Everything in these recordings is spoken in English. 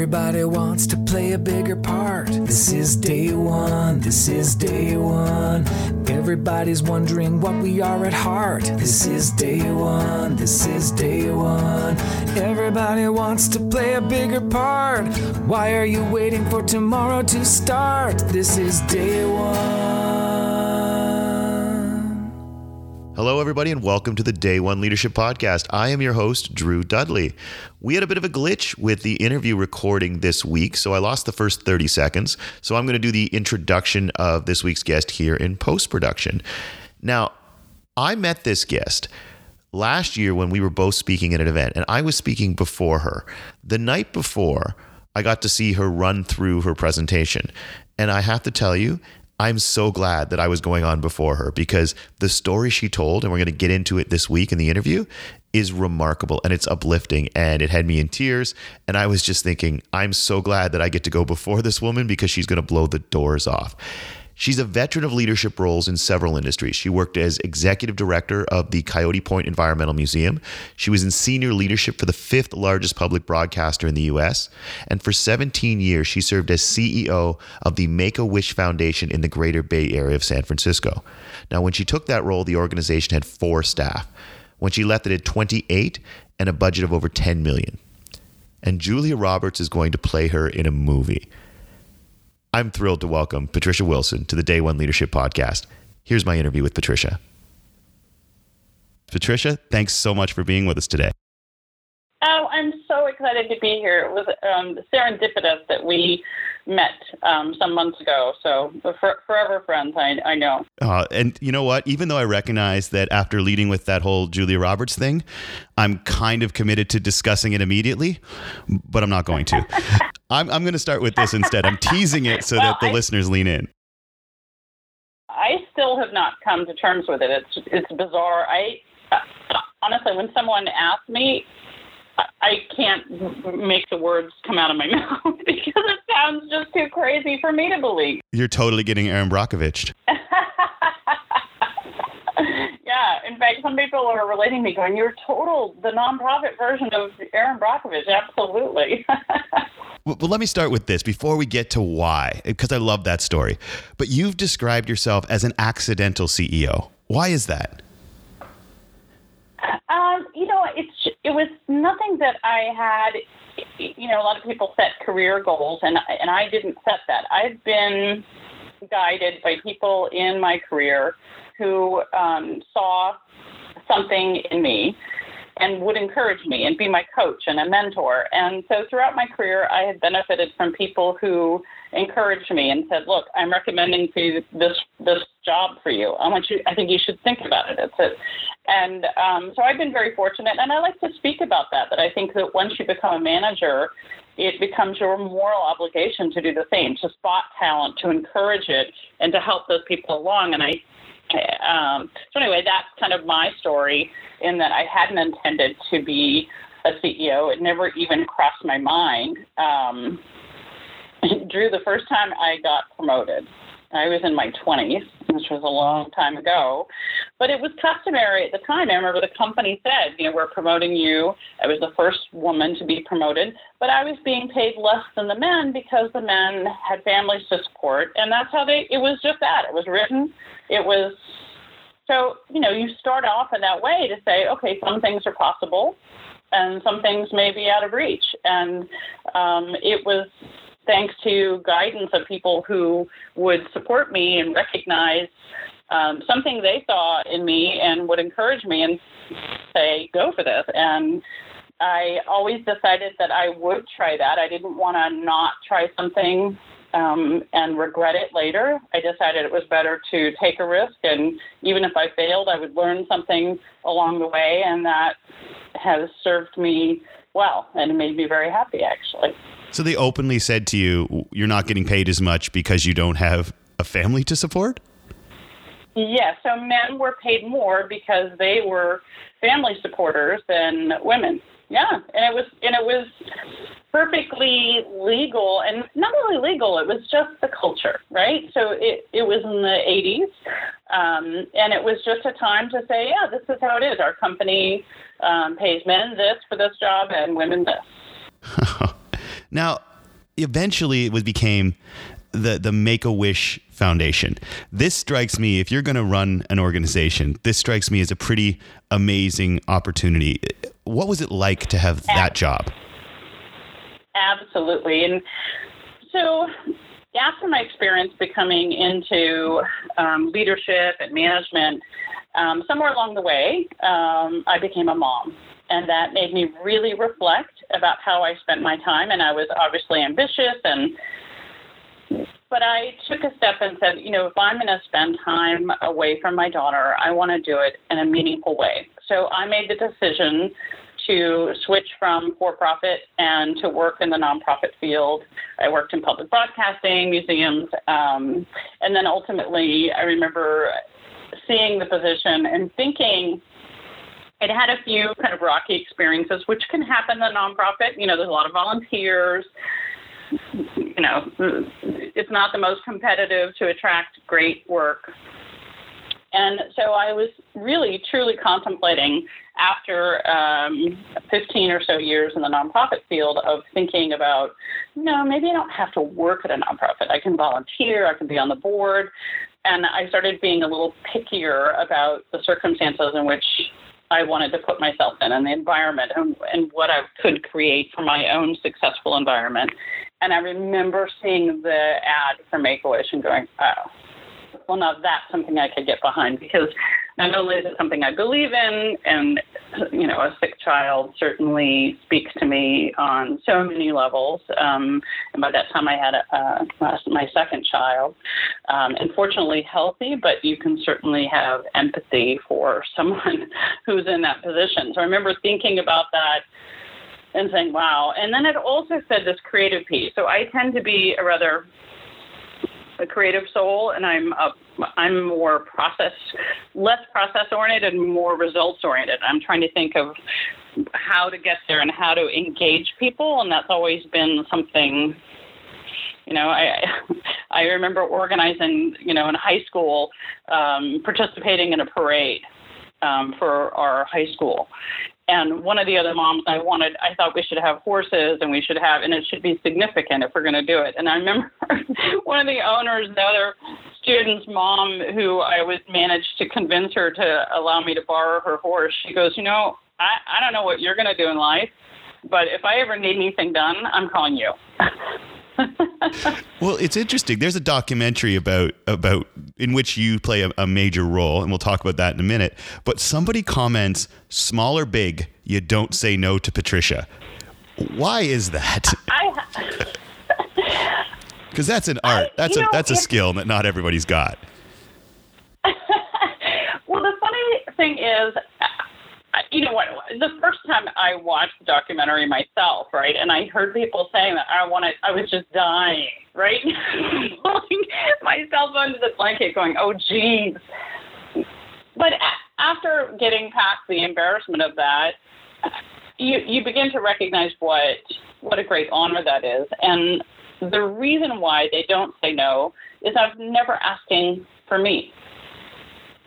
Everybody wants to play a bigger part. This is day one, this is day one. Everybody's wondering what we are at heart. This is day one, this is day one. Everybody wants to play a bigger part. Why are you waiting for tomorrow to start? This is day one. Hello, everybody, and welcome to the Day One Leadership Podcast. I am your host, Drew Dudley. We had a bit of a glitch with the interview recording this week, so I lost the first 30 seconds. So I'm going to do the introduction of this week's guest here in post-production. Now, I met this guest last year when we were both speaking at an event, and I was speaking before her. The night before, I got to see her run through her presentation. And I have to tell you, I'm so glad that I was going on before her, because the story she told, and we're going to get into it this week in the interview, is remarkable and it's uplifting, and it had me in tears. And I was just thinking, I'm so glad that I get to go before this woman, because she's going to blow the doors off. She's a veteran of leadership roles in several industries. She worked as executive director of the Coyote Point Environmental Museum. She was in senior leadership for the fifth largest public broadcaster in the U.S. And for 17 years, she served as CEO of the Make-A-Wish Foundation in the greater Bay Area of San Francisco. Now, when she took that role, the organization had 4 staff. When she left, it had 28 and a budget of over $10 million. And Julia Roberts is going to play her in a movie. I'm thrilled to welcome Patricia Wilson to the Day One Leadership Podcast. Here's my interview with Patricia. Patricia, thanks so much for being with us today. Oh, I'm so excited to be here. It was serendipitous that we met some months ago. So forever friends, I know. And you know what? Even though I recognize that after leading with that whole Julia Roberts thing, I'm kind of committed to discussing it immediately, but I'm not going to. I'm going to start with this instead. I'm teasing it so that the listeners lean in. I still have not come to terms with it. It's bizarre. Honestly, when someone asked me, I can't make the words come out of my mouth because it sounds just too crazy for me to believe. You're totally getting Erin Brockovich. Yeah. In fact, some people are relating me going, you're total, the nonprofit version of Erin Brockovich. Absolutely. Well, let me start with this before we get to why, because I love that story. But you've described yourself as an accidental CEO. Why is that? It was nothing that I had. You know, a lot of people set career goals, and I didn't set that. I've been guided by people in my career who saw something in me and would encourage me and be my coach and a mentor. And so throughout my career, I had benefited from people who encouraged me and said, look, I'm recommending to you this job for you. I think you should think about it. It's it. And so I've been very fortunate. And I like to speak about that I think that once you become a manager, it becomes your moral obligation to do the same, to spot talent, to encourage it, and to help those people along. And so anyway, that's kind of my story, in that I hadn't intended to be a CEO. It never even crossed my mind. Drew, the first time I got promoted, I was in my 20s, which was a long time ago, but it was customary at the time. I remember the company said, you know, we're promoting you. I was the first woman to be promoted, but I was being paid less than the men because the men had families to support. And that's how it was just that. It was written. It was, so, you know, you start off in that way to say, okay, some things are possible and some things may be out of reach. And it was thanks to guidance of people who would support me and recognize something they saw in me and would encourage me and say, go for this. And I always decided that I would try that. I didn't want to not try something and regret it later. I decided it was better to take a risk. And even if I failed, I would learn something along the way. And that has served me well and made me very happy, actually. So they openly said to you, you're not getting paid as much because you don't have a family to support? Yes. Yeah, so men were paid more because they were family supporters than women. Yeah. And it was perfectly legal, and not really legal. It was just the culture, right? So it was in the 80s. And it was just a time to say, yeah, this is how it is. Our company pays men this for this job and women this. Now, eventually it became the Make-A-Wish Foundation. This strikes me, if you're going to run an organization, this strikes me as a pretty amazing opportunity. What was it like to have that job? Absolutely. And so after my experience becoming into leadership and management, somewhere along the way, I became a mom. And that made me really reflect about how I spent my time. And I was obviously ambitious, but I took a step and said, you know, if I'm going to spend time away from my daughter, I want to do it in a meaningful way. So I made the decision to switch from for-profit and to work in the nonprofit field. I worked in public broadcasting, museums, and then ultimately I remember seeing the position and thinking, it had a few kind of rocky experiences, which can happen in the nonprofit. You know, there's a lot of volunteers. You know, it's not the most competitive to attract great work. And so I was really, truly contemplating after 15 or so years in the nonprofit field of thinking about, no, maybe I don't have to work at a nonprofit. I can volunteer. I can be on the board. And I started being a little pickier about the circumstances in which I wanted to put myself in and the environment and what I could create for my own successful environment. And I remember seeing the ad for Make-A-Wish and going, oh, well, now that's something I could get behind, because not only is it something I believe in, and, you know, a sick child certainly speaks to me on so many levels. And by that time I had my second child, and fortunately healthy, but you can certainly have empathy for someone who's in that position. So I remember thinking about that and saying, wow. And then it also said this creative piece. So I tend to be a creative soul, and I'm more less process oriented and more results oriented. I'm trying to think of how to get there and how to engage people, and that's always been something. You know, I remember organizing, you know, in high school, participating in a parade for our high school. And one of the other moms I thought we should have horses and it should be significant if we're going to do it. And I remember one of the owners, the other student's mom, who I was managed to convince her to allow me to borrow her horse. She goes, you know, I don't know what you're going to do in life, but if I ever need anything done, I'm calling you. Well, it's interesting. There's a documentary about in which you play a major role, and we'll talk about that in a minute. But somebody comments, small or big, you don't say no to Patricia. Why is that? Because that's an art. That's a skill that not everybody's got. Well, the funny thing is, you know what, the first time I watched the documentary myself, right, and I heard people saying that I was just dying, right? Pulling myself under the blanket going, oh, geez. But after getting past the embarrassment of that, you begin to recognize what a great honor that is. And the reason why they don't say no is I'm never asking for me.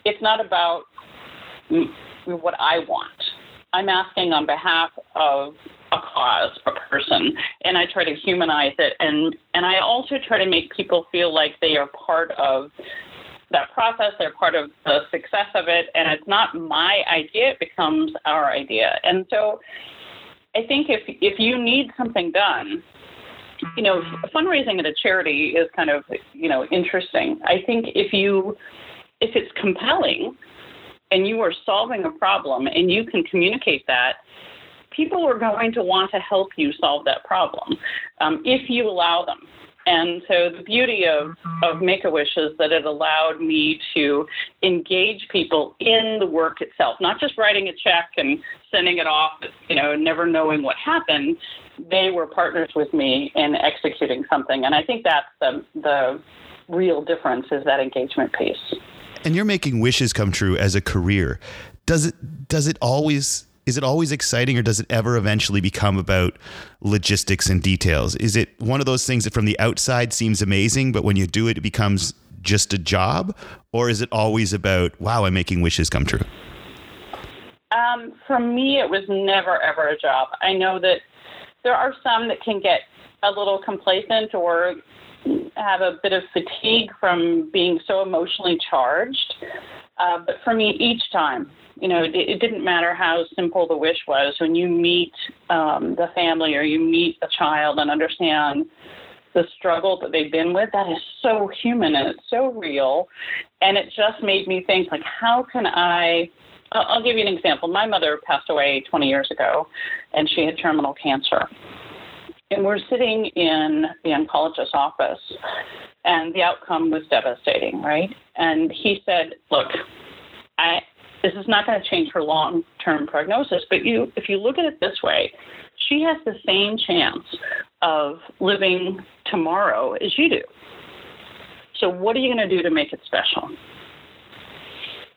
It's not about what I want. I'm asking on behalf of a cause, a person, and I try to humanize it. And I also try to make people feel like they are part of that process. They're part of the success of it. And it's not my idea. It becomes our idea. And so I think if you need something done, you know, fundraising at a charity is kind of, you know, interesting. I think if it's compelling, and you are solving a problem, and you can communicate that, people are going to want to help you solve that problem if you allow them. And so the beauty of Make-A-Wish is that it allowed me to engage people in the work itself, not just writing a check and sending it off, you know, never knowing what happened. They were partners with me in executing something. And I think that's the real difference, is that engagement piece. And you're making wishes come true as a career. Is it always exciting, or does it ever eventually become about logistics and details? Is it one of those things that from the outside seems amazing, but when you do it, it becomes just a job? Or is it always about, wow, I'm making wishes come true? For me, it was never, ever a job. I know that there are some that can get a little complacent or have a bit of fatigue from being so emotionally charged. But for me, each time, you know, it didn't matter how simple the wish was. When you meet the family or you meet a child and understand the struggle that they've been with, that is so human and it's so real. And it just made me think, like, how can I'll give you an example. My mother passed away 20 years ago, and she had terminal cancer. And we're sitting in the oncologist's office, and the outcome was devastating, right? And he said, look, this is not going to change her long-term prognosis, but if you look at it this way, she has the same chance of living tomorrow as you do. So what are you going to do to make it special?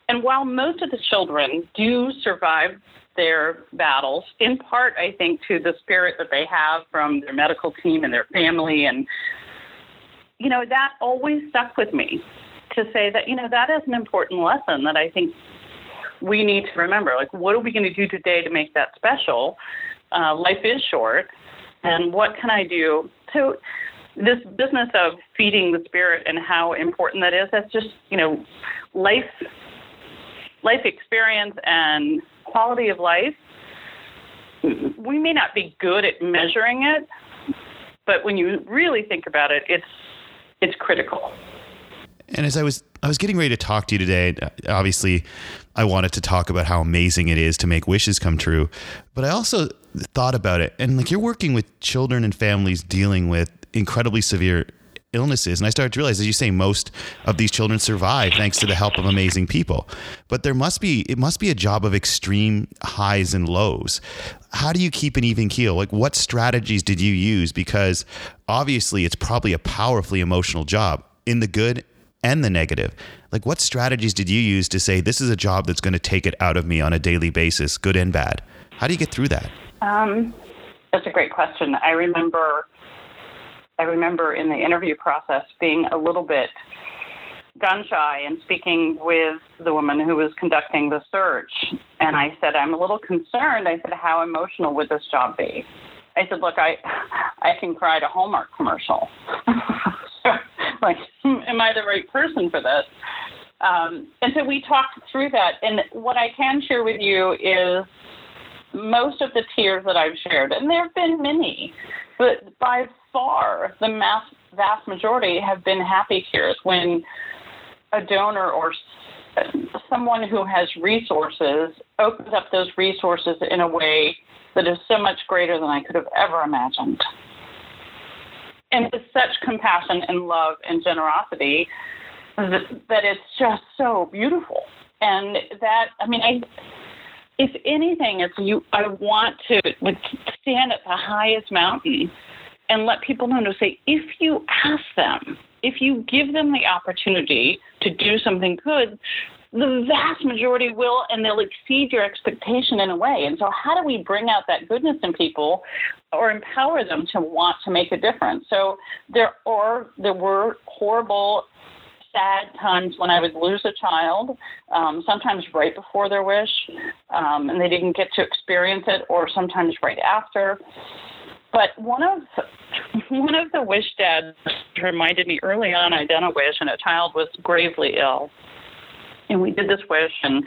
And while most of the children do survive their battles, in part, I think, to the spirit that they have from their medical team and their family, and, you know, that always stuck with me to say that, you know, that is an important lesson that I think we need to remember. Like, what are we going to do today to make that special? Life is short, and what can I do? So this business of feeding the spirit and how important that is, that's just, you know, life experience and quality of life. We may not be good at measuring it, but when you really think about it, it's critical. And as I was getting ready to talk to you today, obviously I wanted to talk about how amazing it is to make wishes come true, but I also thought about it, and like, you're working with children and families dealing with incredibly severe illnesses. And I started to realize, as you say, most of these children survive thanks to the help of amazing people, but it must be a job of extreme highs and lows. How do you keep an even keel? Like, what strategies did you use? Because obviously it's probably a powerfully emotional job, in the good and the negative. Like, what strategies did you use to say, this is a job that's going to take it out of me on a daily basis, good and bad? How do you get through that? That's a great question. I remember in the interview process being a little bit gun shy and speaking with the woman who was conducting the search. And I said, I'm a little concerned. I said, how emotional would this job be? I said, look, I can cry at a Hallmark commercial. Like, am I the right person for this? And so we talked through that. And what I can share with you is most of the tears that I've shared, and there have been many, but by far the vast majority have been happy tears when a donor or someone who has resources opens up those resources in a way that is so much greater than I could have ever imagined. And with such compassion and love and generosity that it's just so beautiful. And that, I mean, if anything, I want to stand at the highest mountain and let people know to say, if you ask them, if you give them the opportunity to do something good, the vast majority will, and they'll exceed your expectation in a way. And so how do we bring out that goodness in people or empower them to want to make a difference? So there were horrible, sad times when I would lose a child, sometimes right before their wish, and they didn't get to experience it, or sometimes right after. But one of the wish dads reminded me early on, I'd done a wish, and a child was gravely ill. And we did this wish, and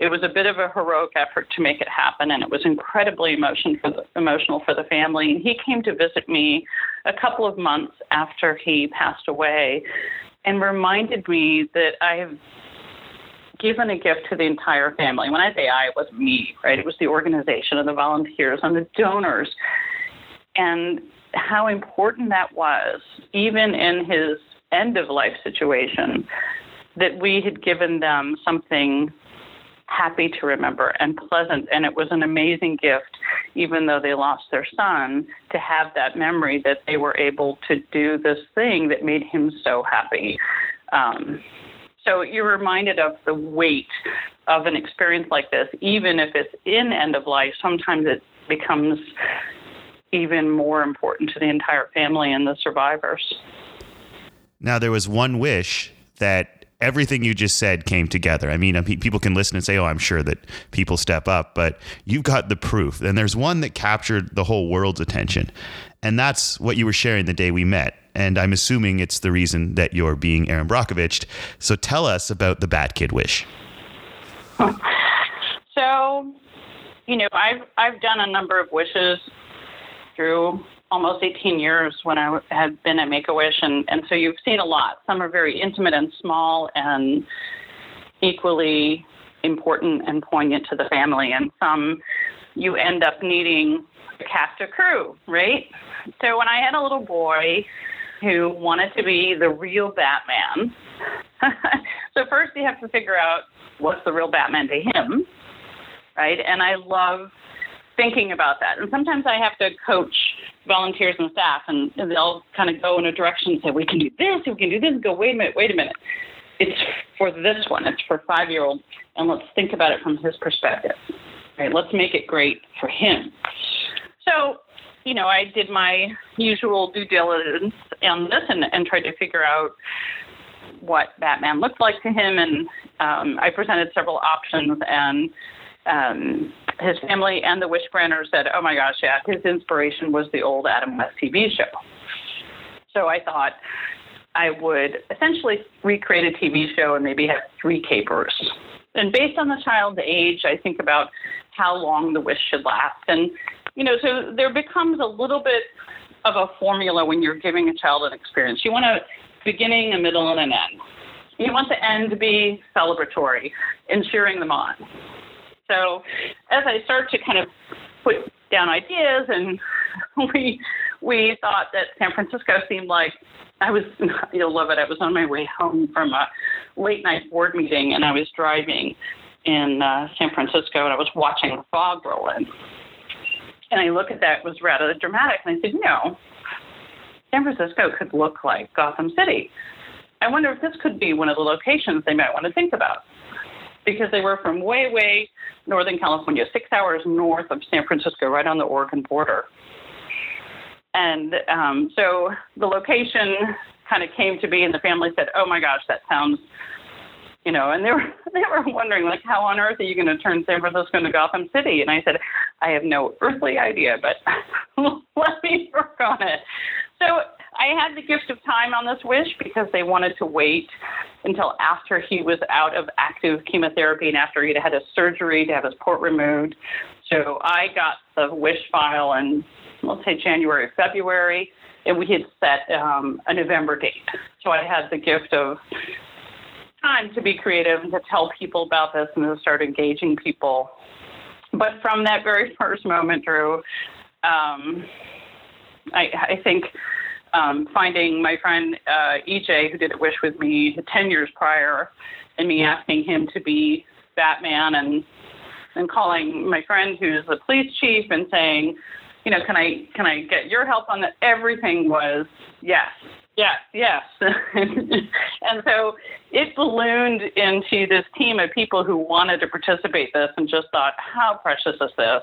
it was a bit of a heroic effort to make it happen, and it was incredibly emotional for the family. And he came to visit me a couple of months after he passed away and reminded me that I've given a gift to the entire family. When I say I, it wasn't me, right? It was the organization and the volunteers and the donors, and how important that was, even in his end-of-life situation, that we had given them something happy to remember and pleasant. And it was an amazing gift, even though they lost their son, to have that memory that they were able to do this thing that made him so happy. So you're reminded of the weight of an experience like this. Even if it's in end of life, sometimes it becomes even more important to the entire family and the survivors. Now, there was one wish that everything you just said came together. I mean, people can listen and say, oh, I'm sure that people step up, but you've got the proof. And there's one that captured the whole world's attention. And that's what you were sharing the day we met. And I'm assuming it's the reason that you're being Erin Brockovich. So tell us about the Bat Kid Wish. So, you know, I've done a number of wishes through almost 18 years when I had been at Make-A-Wish. And so you've seen a lot. Some are very intimate and small and equally important and poignant to the family. And some you end up needing to cast a crew, right? So when I had a little boy who wanted to be the real Batman, so first you have to figure out what's the real Batman to him, right? And I love thinking about that. And sometimes I have to coach volunteers and staff, and they'll kind of go in a direction and say, we can do this, we can do this, and go, wait a minute. It's for this one. It's for 5-year-old, and let's think about it from his perspective. Right? Let's make it great for him. So, you know, I did my usual due diligence on this and tried to figure out what Batman looked like to him, and I presented several options, and his family and the wish granter said, oh my gosh, yeah, his inspiration was the old Adam West TV show. So I thought I would essentially recreate a TV show and maybe have 3 capers. And based on the child's age, I think about how long the wish should last. And, you know, so there becomes a little bit of a formula when you're giving a child an experience. You want a beginning, a middle, and an end. You want the end to be celebratory and cheering them on. So as I start to kind of put down ideas, and we thought that San Francisco seemed like, you'll love it, I was on my way home from a late night board meeting, and I was driving in San Francisco, and I was watching the fog roll in. And I look at that, it was rather dramatic, and I said, San Francisco could look like Gotham City. I wonder if this could be one of the locations they might want to think about. Because they were from way, way northern California, 6 hours north of San Francisco, right on the Oregon border. And so the location kind of came to be, and the family said, oh my gosh, that sounds, you know, and they were wondering, like, how on earth are you going to turn San Francisco into Gotham City? And I said, I have no earthly idea, but let me work on it. So I had the gift of time on this wish because they wanted to wait until after he was out of active chemotherapy and after he'd had his surgery to have his port removed. So I got the wish file in, let's say, January, February, and we had set a November date. So I had the gift of time to be creative and to tell people about this and to start engaging people. But from that very first moment, Drew, I think... finding my friend EJ, who did a wish with me 10 years prior, and me asking him to be Batman, and calling my friend who's the police chief and saying, you know, can I get your help on that? Everything was yes. And so it ballooned into this team of people who wanted to participate in this and just thought, how precious is this?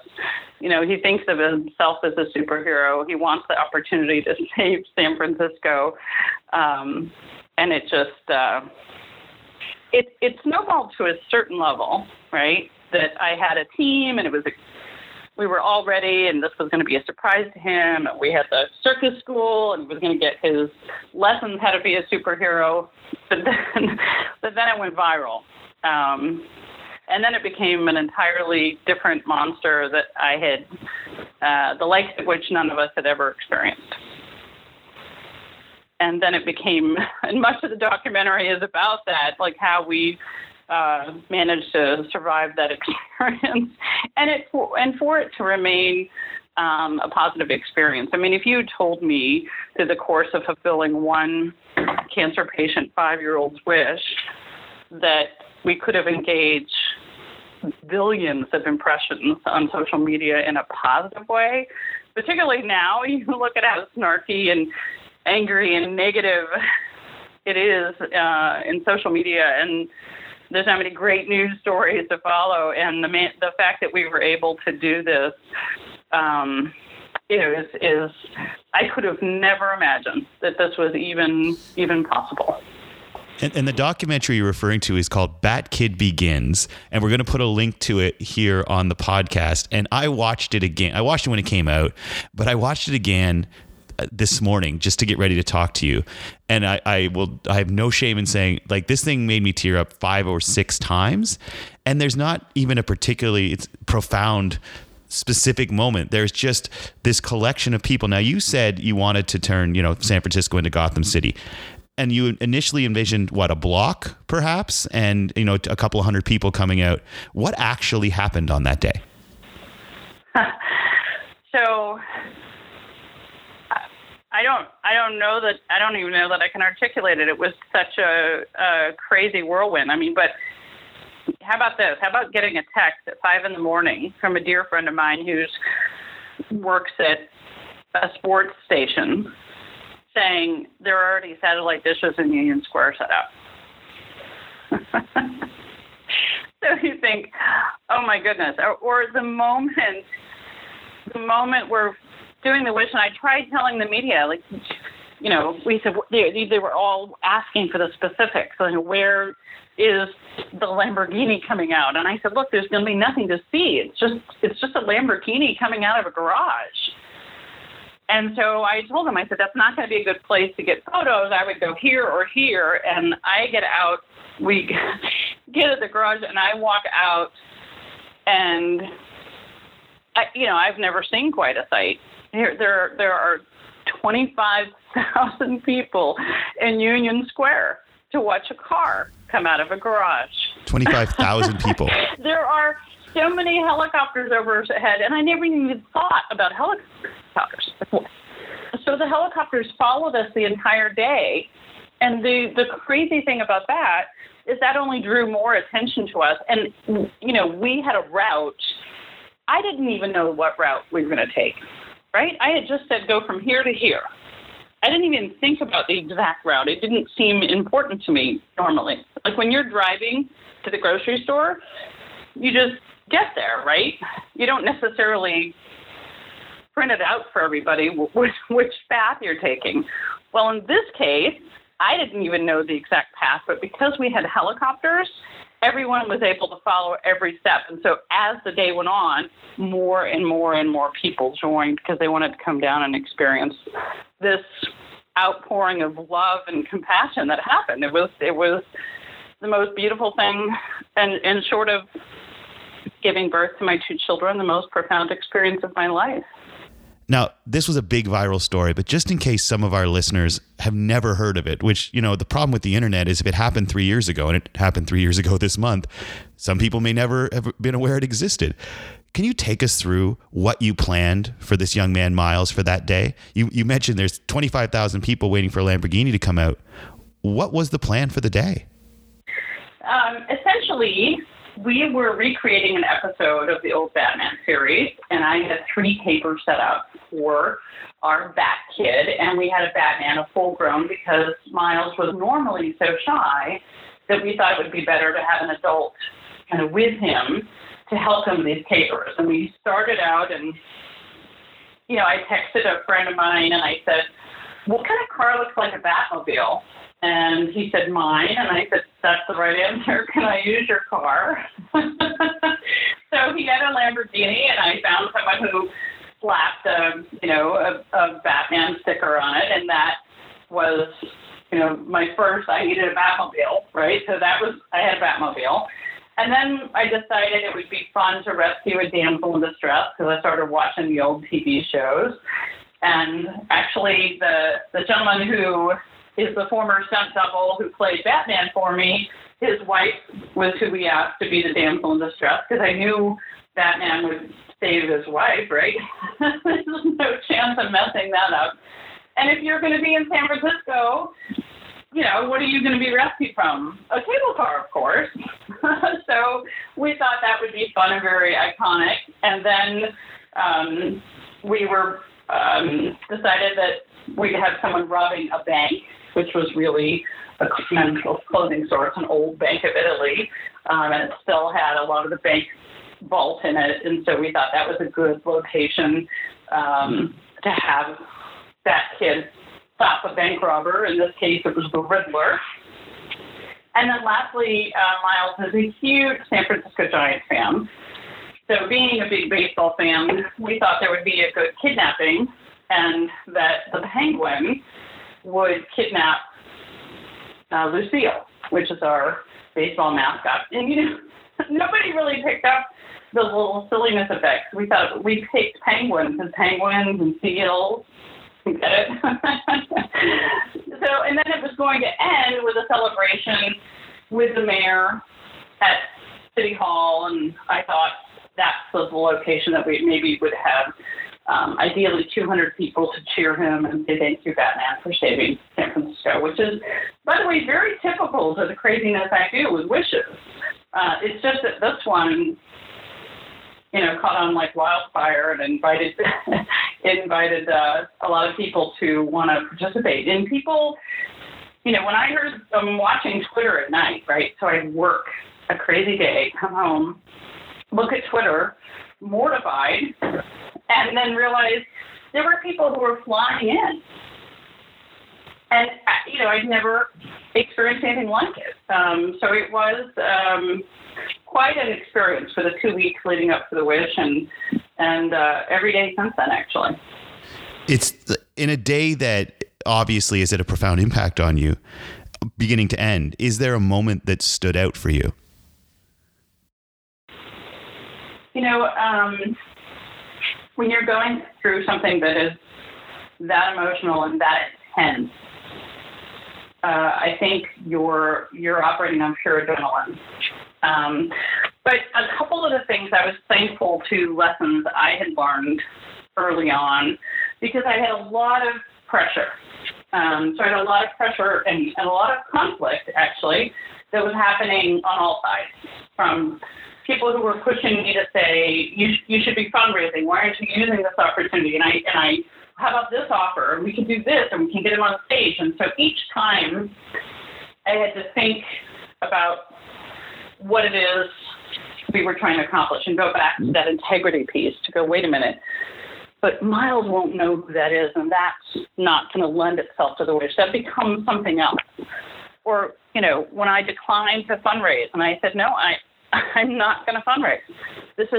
You know, he thinks of himself as a superhero. He wants the opportunity to save San Francisco. And it just, it snowballed to a certain level, right? That I had a team, and we were all ready, and this was going to be a surprise to him. We had the circus school, and he was going to get his lessons how to be a superhero. But then it went viral. And then it became an entirely different monster that I had, the likes of which none of us had ever experienced. And then it became, and much of the documentary is about that, like how we managed to survive that experience, and for it to remain a positive experience. I mean, if you told me through the course of fulfilling one cancer patient 5-year-old's wish that we could have engaged billions of impressions on social media in a positive way, particularly now, you look at how snarky and angry and negative it is in social media, and there's not many great news stories to follow, and the fact that we were able to do this, is I could have never imagined that this was even possible. And the documentary you're referring to is called Bat Kid Begins, and we're going to put a link to it here on the podcast. And I watched it again. I watched it when it came out, but I watched it again this morning just to get ready to talk to you. And I have no shame in saying, like, this thing made me tear up 5 or 6 times. And there's not even a particularly profound specific moment. There's just this collection of people. Now, you said you wanted to turn, San Francisco into Gotham City. And you initially envisioned, what, a block perhaps? And, a couple hundred people coming out. What actually happened on that day? So I don't even know that I can articulate it. It was such a crazy whirlwind. I mean, but how about this? How about getting a text at 5 a.m. from a dear friend of mine who works at a sports station saying there are already satellite dishes in Union Square set up. So you think, oh my goodness. Or the moment we're doing the wish, and I tried telling the media, like, we said they were all asking for the specifics, like, where is the Lamborghini coming out? And I said, look, there's going to be nothing to see. It's just a Lamborghini coming out of a garage. And so I told them, I said, that's not going to be a good place to get photos. I would go here or here. And I get out, we get at the garage, and I walk out, and I've never seen quite a sight. There are 25,000 people in Union Square to watch a car come out of a garage. 25,000 people. There are so many helicopters overhead, and I never even thought about helicopters before. So the helicopters followed us the entire day, and the crazy thing about that is that only drew more attention to us. And, we had a route. I didn't even know what route we were going to take. Right? I had just said, go from here to here. I didn't even think about the exact route. It didn't seem important to me normally. Like, when you're driving to the grocery store, you just get there, right? You don't necessarily print it out for everybody which path you're taking. Well, in this case, I didn't even know the exact path, but because we had helicopters, everyone was able to follow every step. And so as the day went on, more and more and more people joined because they wanted to come down and experience this outpouring of love and compassion that happened. It was the most beautiful thing, and short of giving birth to my 2 children, the most profound experience of my life. Now, this was a big viral story, but just in case some of our listeners have never heard of it, which, the problem with the internet is if it happened 3 years ago, and it happened 3 years ago this month, some people may never have been aware it existed. Can you take us through what you planned for this young man, Miles, for that day? You mentioned there's 25,000 people waiting for a Lamborghini to come out. What was the plan for the day? Essentially, we were recreating an episode of the old Batman series, and I had 3 papers set up for our Bat Kid, and we had a Batman, a full-grown, because Miles was normally so shy that we thought it would be better to have an adult kind of with him to help him with these papers. And we started out, and, I texted a friend of mine, and I said, what kind of car looks like a Batmobile? And he said, mine. And I said, that's the right answer. Can I use your car? So he had a Lamborghini, and I found someone who slapped a Batman sticker on it. And that was, my first, I needed a Batmobile, right? So I had a Batmobile. And then I decided it would be fun to rescue a damsel in distress, because I started watching the old TV shows. And actually, the gentleman who is the former stunt double who played Batman for me, his wife was who we asked to be the damsel in distress, because I knew Batman would save his wife, right? There's no chance of messing that up. And if you're going to be in San Francisco, what are you going to be rescued from? A cable car, of course. So we thought that would be fun and very iconic. And then we were decided that we'd have someone robbing a bank, which was really a clothing store. It's an old Bank of Italy, and it still had a lot of the bank vault in it. And so we thought that was a good location to have that kid stop a bank robber. In this case, it was the Riddler. And then lastly, Miles is a huge San Francisco Giants fan. So being a big baseball fan, we thought there would be a good kidnapping and that the Penguin would kidnap Lucille, which is our baseball mascot. And, you know, nobody really picked up the little silliness effects. We thought we picked penguins and seals. Get it? So, and then it was going to end with a celebration with the mayor at City Hall, and I thought that was the location that we maybe would have ideally 200 people to cheer him and say thank you, Batman, for saving San Francisco, which is, by the way, very typical to the craziness I do with wishes. It's just that this one, you know, caught on like wildfire and invited a lot of people to want to participate. And people, you know, when I heard, I'm watching Twitter at night, right? So I'd work a crazy day, come home, look at Twitter, mortified, and then realized there were people who were flying in. And, you know, I'd never experienced anything like it. So it was quite an experience for the 2 weeks leading up to the wish and every day since then, actually. It's in a day that obviously has had a profound impact on you, beginning to end. Is there a moment that stood out for you? You know, when you're going through something that is that emotional and that intense, I think you're operating on pure adrenaline. But a couple of the things I was thankful to lessons I had learned early on, because I had a lot of pressure. So I had a lot of pressure and a lot of conflict, actually, that was happening on all sides, from people who were pushing me to say, you should be fundraising. Why aren't you using this opportunity? And I, how about this offer? We can do this, and we can get him on stage. And so each time I had to think about what it is we were trying to accomplish and go back to that integrity piece to go, wait a minute, but Miles won't know who that is, and that's not going to lend itself to the wish. That becomes something else. Or, you know, when I declined to fundraise and I said, no, I'm not going to fundraise. This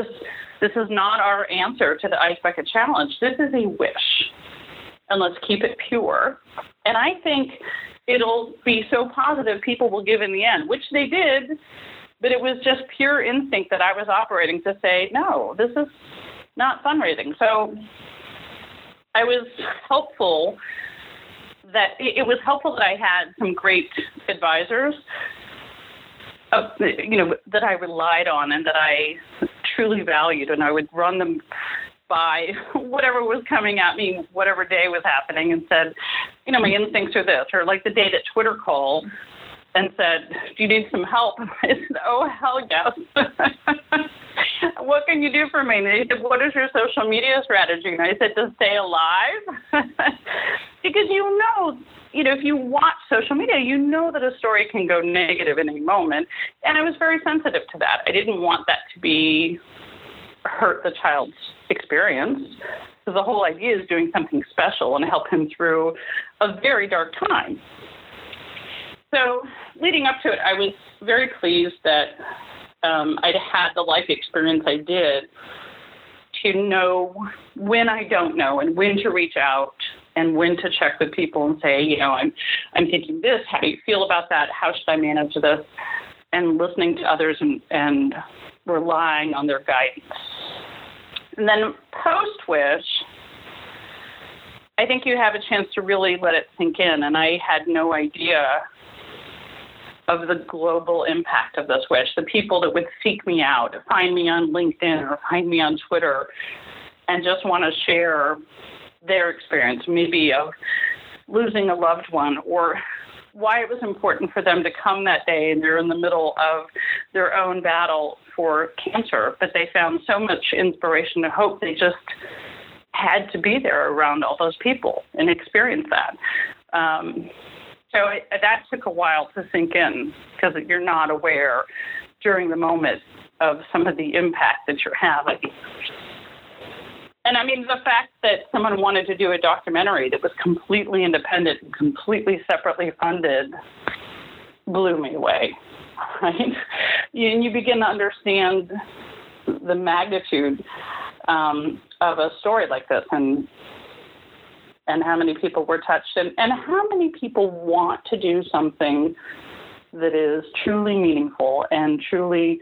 is not our answer to the Ice Bucket Challenge. This is a wish, and let's keep it pure. And I think it'll be so positive people will give in the end, which they did, but it was just pure instinct that I was operating to say, no, this is not fundraising. So I was helpful that I had some great advisors, you know, that I relied on and that I truly valued, and I would run them by whatever was coming at me, whatever day was happening, and said, you know, my instincts are this, or like the day that Twitter called and said, do you need some help? I said, oh, hell yes. What can you do for me? And they said, what is your social media strategy? And I said, to stay alive. Because you know, if you watch social media, you know that a story can go negative in any moment. And I was very sensitive to that. I didn't want that to hurt the child's experience. So the whole idea is doing something special and help him through a very dark time. So leading up to it, I was very pleased that I'd had the life experience I did to know when I don't know and when to reach out and when to check with people and say, you know, I'm thinking this, how do you feel about that? How should I manage this? And listening to others and relying on their guidance. And then post-wish, I think you have a chance to really let it sink in. And I had no idea of the global impact of this wish, the people that would seek me out, find me on LinkedIn or find me on Twitter and just want to share their experience, maybe of losing a loved one, or why it was important for them to come that day, and they're in the middle of their own battle for cancer, but they found so much inspiration and hope they just had to be there around all those people and experience that. So that took a while to sink in, because you're not aware during the moment of some of the impact that you're having. And I mean, the fact that someone wanted to do a documentary that was completely independent and completely separately funded blew me away, right? And you begin to understand the magnitude of a story like this and how many people were touched and how many people want to do something that is truly meaningful and truly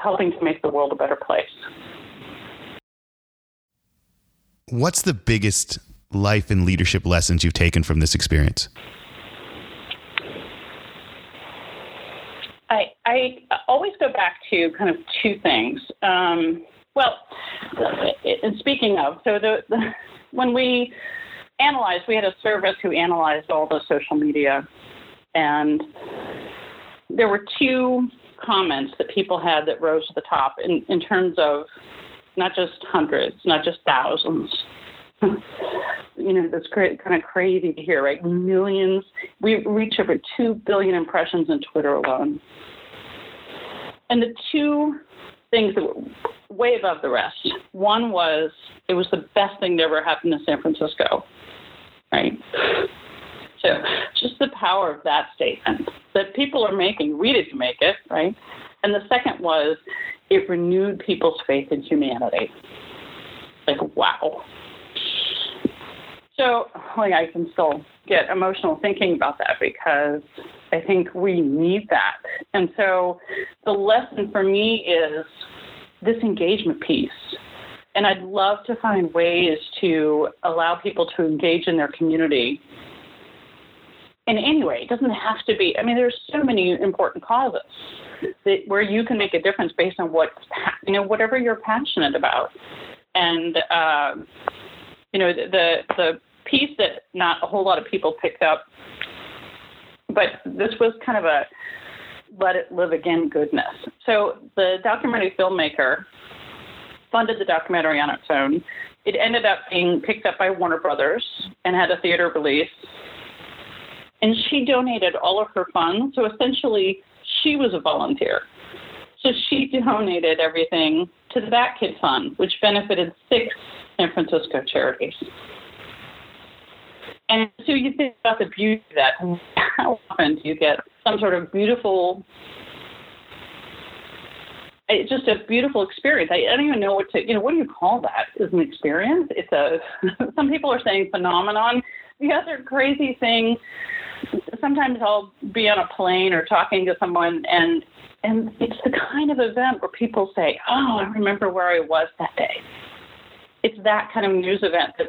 helping to make the world a better place. What's the biggest life and leadership lessons you've taken from this experience? I always go back to kind of two things. And speaking of, so when we analyzed, we had a service who analyzed all the social media, and there were two comments that people had that rose to the top in terms of not just hundreds, not just thousands. You know, that's kind of crazy to hear, right? Millions. We reach over 2 billion impressions on Twitter alone. And the two things that were way above the rest. One was, it was the best thing that ever happened to San Francisco, right? So just the power of that statement that people are making. We didn't make it, right? And the second was, it renewed people's faith in humanity. Like, wow. So, like, I can still get emotional thinking about that because I think we need that. And so the lesson for me is this engagement piece. And I'd love to find ways to allow people to engage in their community in any way. It doesn't have to be, I mean, there's so many important causes that where you can make a difference based on what, you know, whatever you're passionate about. And, you know, the piece that not a whole lot of people picked up, but this was kind of a let it live again goodness. So the documentary filmmaker funded the documentary on its own. It ended up being picked up by Warner Brothers and had a theater release. And she donated all of her funds. So essentially, she was a volunteer. So she donated everything to the Bat Kid Fund, which benefited 6 San Francisco charities. And so you think about the beauty of that. How often do you get some sort of beautiful, it's just a beautiful experience. I don't even know what to, you know, what do you call that as an experience? It's a, some people are saying phenomenon. The other crazy thing, sometimes I'll be on a plane or talking to someone and it's the kind of event where people say, oh, I remember where I was that day. It's that kind of news event that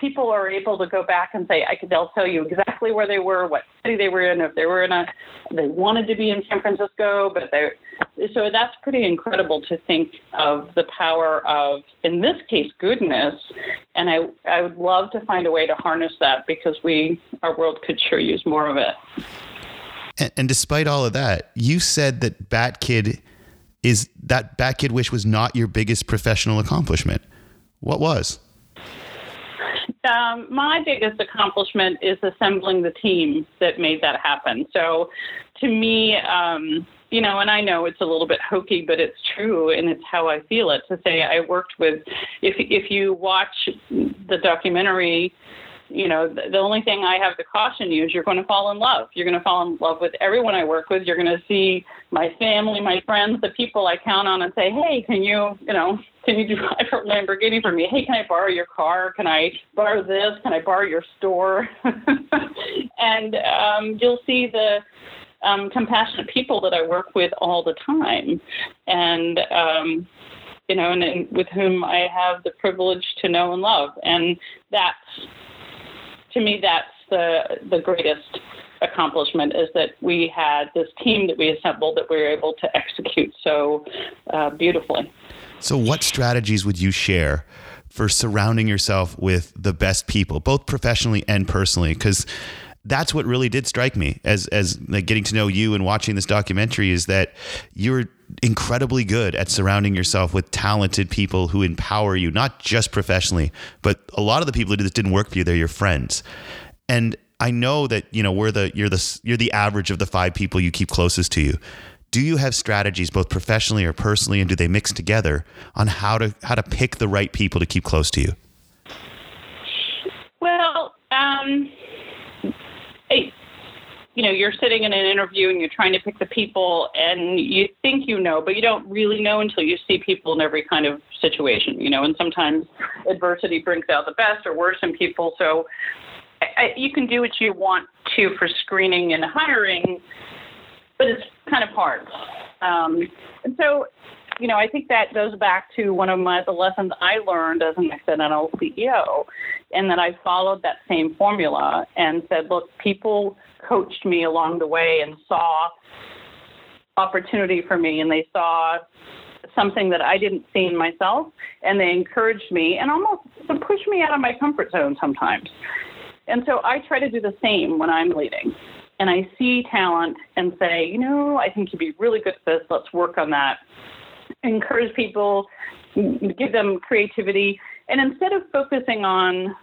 people are able to go back and say, they'll tell you exactly where they were, what city they were in, if they were in a, they wanted to be in San Francisco, but so that's pretty incredible to think of the power of, in this case, goodness. And I would love to find a way to harness that because our world could sure use more of it. And despite all of that, you said that Bat Kid Wish was not your biggest professional accomplishment. What was? My biggest accomplishment is assembling the team that made that happen. So to me, you know, and I know it's a little bit hokey, but it's true, and it's how I feel it. To say I worked with, if you watch the documentary, you know, the only thing I have to caution you is you're going to fall in love. You're going to fall in love with everyone I work with. You're going to see my family, my friends, the people I count on and say, hey, can you drive a Lamborghini for me? Hey, can I borrow your car? Can I borrow this? Can I borrow your store? And you'll see the compassionate people that I work with all the time. And, you know, and with whom I have the privilege to know and love. And that's, to me, that's the greatest accomplishment is that we had this team that we assembled that we were able to execute so beautifully. So what strategies would you share for surrounding yourself with the best people, both professionally and personally? Because that's what really did strike me as like getting to know you and watching this documentary is that you're incredibly good at surrounding yourself with talented people who empower you, not just professionally, but a lot of the people who didn't work for you, they're your friends. And I know that, you know, you're the average of the 5 people you keep closest to you. Do you have strategies both professionally or personally, and do they mix together on how to pick the right people to keep close to you? Well, you know, you're sitting in an interview and you're trying to pick the people and you think you know, but you don't really know until you see people in every kind of situation, you know, and sometimes adversity brings out the best or worst in people. So you can do what you want to for screening and hiring, but it's kind of hard. And so, you know, I think that goes back to one of the lessons I learned as an accidental CEO, and that I followed that same formula and said, look, people coached me along the way and saw opportunity for me, and they saw something that I didn't see in myself, and they encouraged me and almost pushed me out of my comfort zone sometimes. And so I try to do the same when I'm leading. And I see talent and say, you know, I think you'd be really good at this. Let's work on that. Encourage people, give them creativity. And instead of focusing on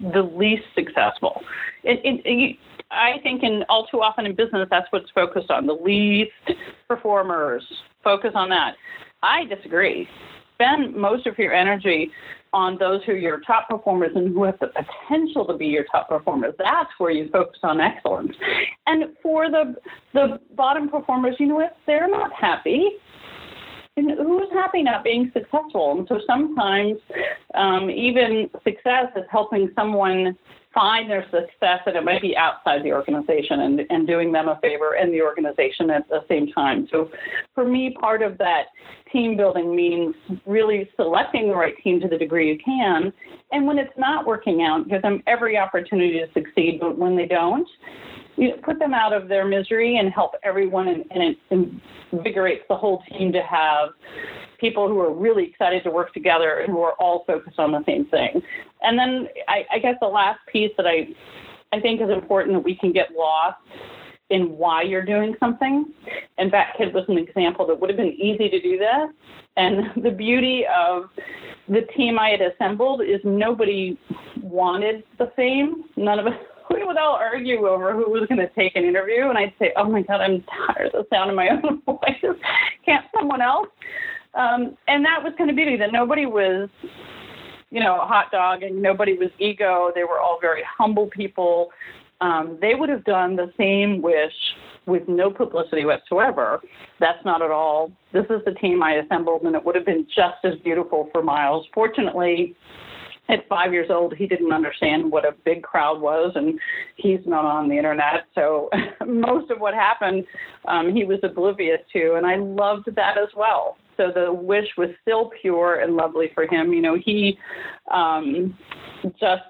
the least successful, I think in all too often in business, that's what's focused on, the least performers. Focus on that. I disagree. Spend most of your energy on those who are your top performers and who have the potential to be your top performers. That's where you focus on excellence. And for the bottom performers, you know what? They're not happy. And who's happy not being successful? And so sometimes even success is helping someone find their success, and it might be outside the organization and doing them a favor in the organization at the same time. So for me, part of that team building means really selecting the right team to the degree you can. And when it's not working out, give them every opportunity to succeed. But when they don't, you put them out of their misery and help everyone, and it invigorates the whole team to have people who are really excited to work together and who are all focused on the same thing. And then I guess the last piece that I think is important, that we can get lost in why you're doing something. And Bat Kid was an example that would have been easy to do that. And the beauty of the team I had assembled is nobody wanted the fame. None of us. We would all argue over who was going to take an interview, and I'd say, oh, my God, I'm tired of the sound of my own voice. Can't someone else? And that was kind of beauty, that nobody was, you know, hot dog, and nobody was ego. They were all very humble people. They would have done the same wish with no publicity whatsoever. That's not at all. This is the team I assembled, and it would have been just as beautiful for Miles. Fortunately, at 5 years old, he didn't understand what a big crowd was, and he's not on the internet. So most of what happened, he was oblivious to, and I loved that as well. So the wish was still pure and lovely for him. You know, we just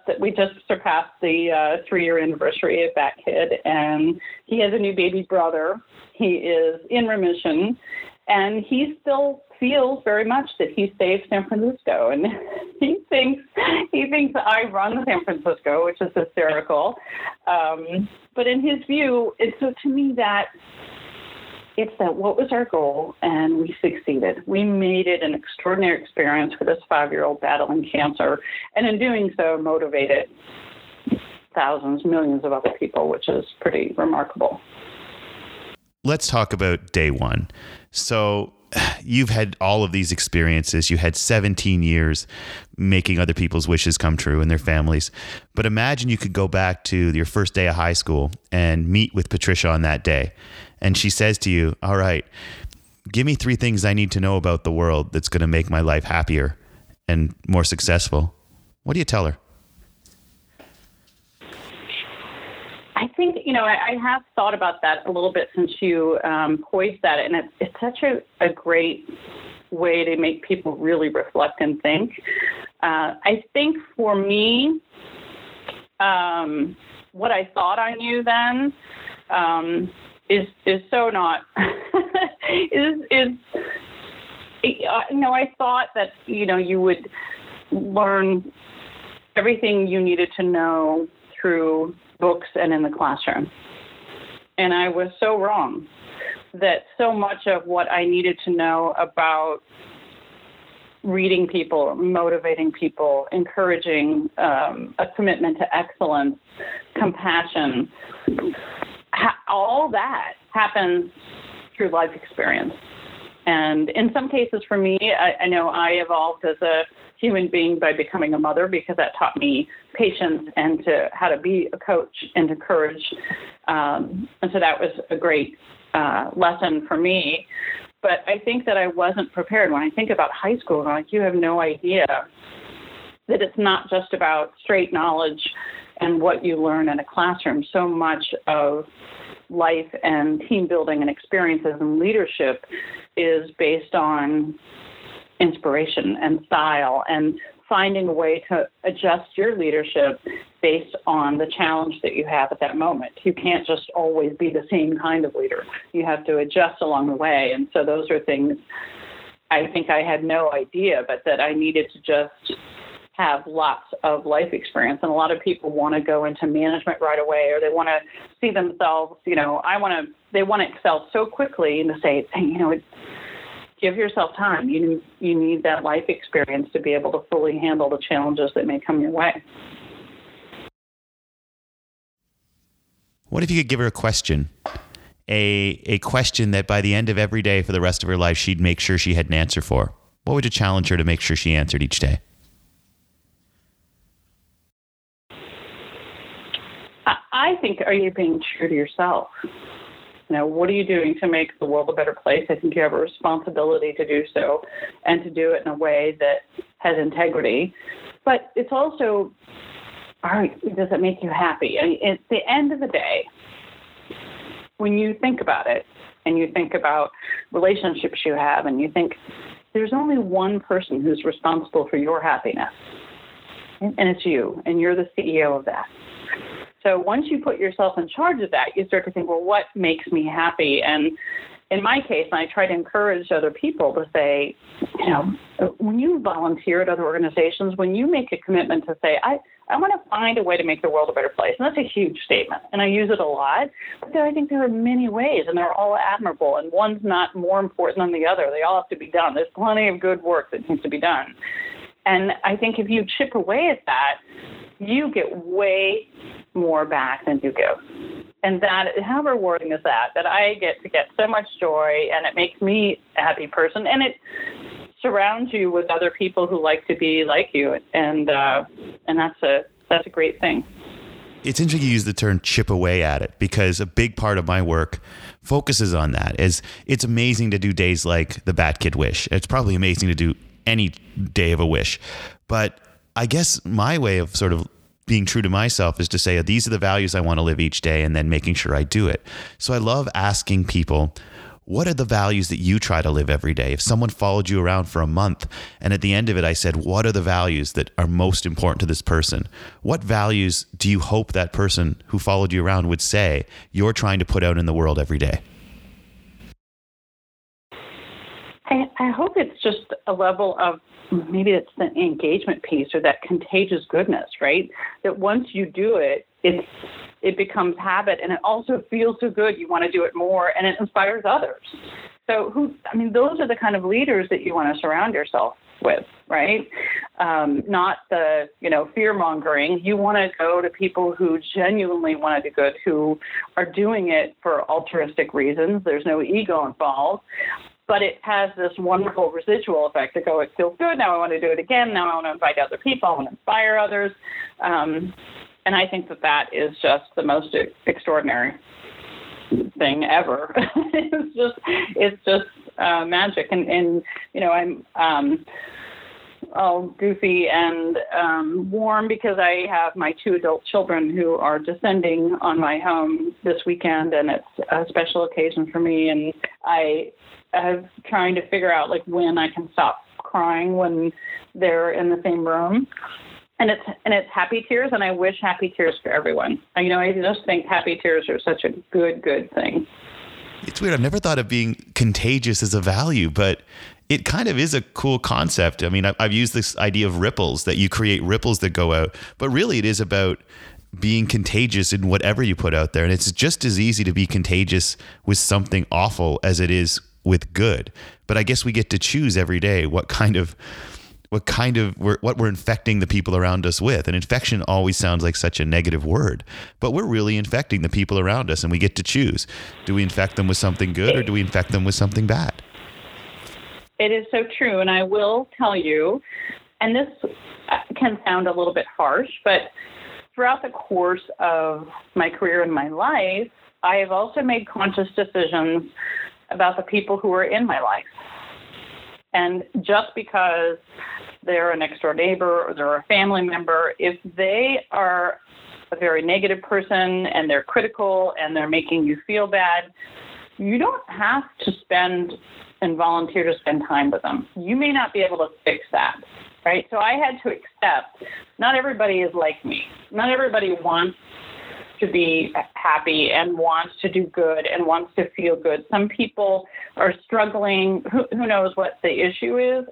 surpassed the 3-year anniversary of Bat Kid, and he has a new baby brother. He is in remission, and he still feels very much that he saved San Francisco, and he thinks I run San Francisco, which is hysterical. But in his view, it's so to me that it's that what was our goal, and we succeeded. We made it an extraordinary experience for this 5-year-old battling cancer, and in doing so, motivated thousands, millions of other people, which is pretty remarkable. Let's talk about Day One. So you've had all of these experiences. You had 17 years making other people's wishes come true and their families. But imagine you could go back to your first day of high school and meet with Patricia on that day. And she says to you, all right, give me 3 things I need to know about the world that's going to make my life happier and more successful. What do you tell her? I think, you know, I have thought about that a little bit since you poised that. And it's such a great way to make people really reflect and think. I think for me, what I thought I knew then is so not, you know, I thought that, you know, you would learn everything you needed to know through books and in the classroom. And I was so wrong, that so much of what I needed to know about reading people, motivating people, encouraging a commitment to excellence, compassion, all that happens through life experience. And in some cases for me, I know I evolved as a human being by becoming a mother, because that taught me patience and how to be a coach and to courage. And so that was a great lesson for me. But I think that I wasn't prepared. When I think about high school, I'm like, you have no idea that it's not just about straight knowledge and what you learn in a classroom. So much of life and team building and experiences and leadership is based on inspiration and style and finding a way to adjust your leadership based on the challenge that you have at that moment. You can't just always be the same kind of leader. You have to adjust along the way. And so those are things I think I had no idea, but that I needed to just have lots of life experience. And a lot of people want to go into management right away, or they want to see themselves, they want to excel so quickly, and to say, give yourself time. You need that life experience to be able to fully handle the challenges that may come your way. What if you could give her a question? A question that by the end of every day for the rest of her life, she'd make sure she had an answer for. What would you challenge her to make sure she answered each day? I think, are you being true to yourself? What are you doing to make the world a better place? I think you have a responsibility to do so, and to do it in a way that has integrity. But it's also, does it make you happy? At the end of the day, when you think about it, and you think about relationships you have, and you think there's only one person who's responsible for your happiness, and it's you, and you're the CEO of that. So once you put yourself in charge of that, you start to think, well, what makes me happy? And in my case, I try to encourage other people to say, when you volunteer at other organizations, when you make a commitment to say, I want to find a way to make the world a better place. And that's a huge statement, and I use it a lot. But I think there are many ways, and they're all admirable, and one's not more important than the other. They all have to be done. There's plenty of good work that needs to be done. And I think if you chip away at that, you get way more back than you give. And that, how rewarding is that? That I get to get so much joy, and it makes me a happy person, and it surrounds you with other people who like to be like you, and that's a great thing. It's interesting you use the term chip away at it, because a big part of my work focuses on that. Is it's amazing to do days like the Bat Kid Wish. It's probably amazing to do any day of a wish, but I guess my way of sort of being true to myself is to say, these are the values I want to live each day, and then making sure I do it. So I love asking people, what are the values that you try to live every day? If someone followed you around for a month, and at the end of it, I said, what are the values that are most important to this person? What values do you hope that person who followed you around would say you're trying to put out in the world every day? I hope it's just a level of, maybe it's the engagement piece, or that contagious goodness, right? That once you do it, it becomes habit, and it also feels so good. You want to do it more, and it inspires others. So those are the kind of leaders that you want to surround yourself with, right? Not the, fear mongering. You want to go to people who genuinely want to do good, who are doing it for altruistic reasons. There's no ego involved. But it has this wonderful residual effect to go, it feels good. Now I want to do it again. Now I want to invite other people. I want to inspire others. And I think that is just the most extraordinary thing ever. It's just magic. And I'm all goofy and warm because I have my 2 adult children who are descending on my home this weekend. And it's a special occasion for me. And I'm trying to figure out when I can stop crying when they're in the same room, and it's happy tears, and I wish happy tears for everyone. I just think happy tears are such a good thing. It's weird. I've never thought of being contagious as a value, but it kind of is a cool concept. I've used this idea of ripples, that you create ripples that go out, but really it is about being contagious in whatever you put out there, and it's just as easy to be contagious with something awful as it is with good. But I guess we get to choose every day what we're infecting the people around us with. And infection always sounds like such a negative word, but we're really infecting the people around us, and we get to choose. Do we infect them with something good, or do we infect them with something bad? It is so true. And I will tell you, and this can sound a little bit harsh, but throughout the course of my career and my life, I have also made conscious decisions about the people who are in my life. And just because they're a next door neighbor or they're a family member, if they are a very negative person and they're critical and they're making you feel bad, you don't have to spend and volunteer to spend time with them. You may not be able to fix that, right? So I had to accept not everybody is like me. Not everybody wants to be happy and wants to do good and wants to feel good. Some people are struggling. Who knows what the issue is?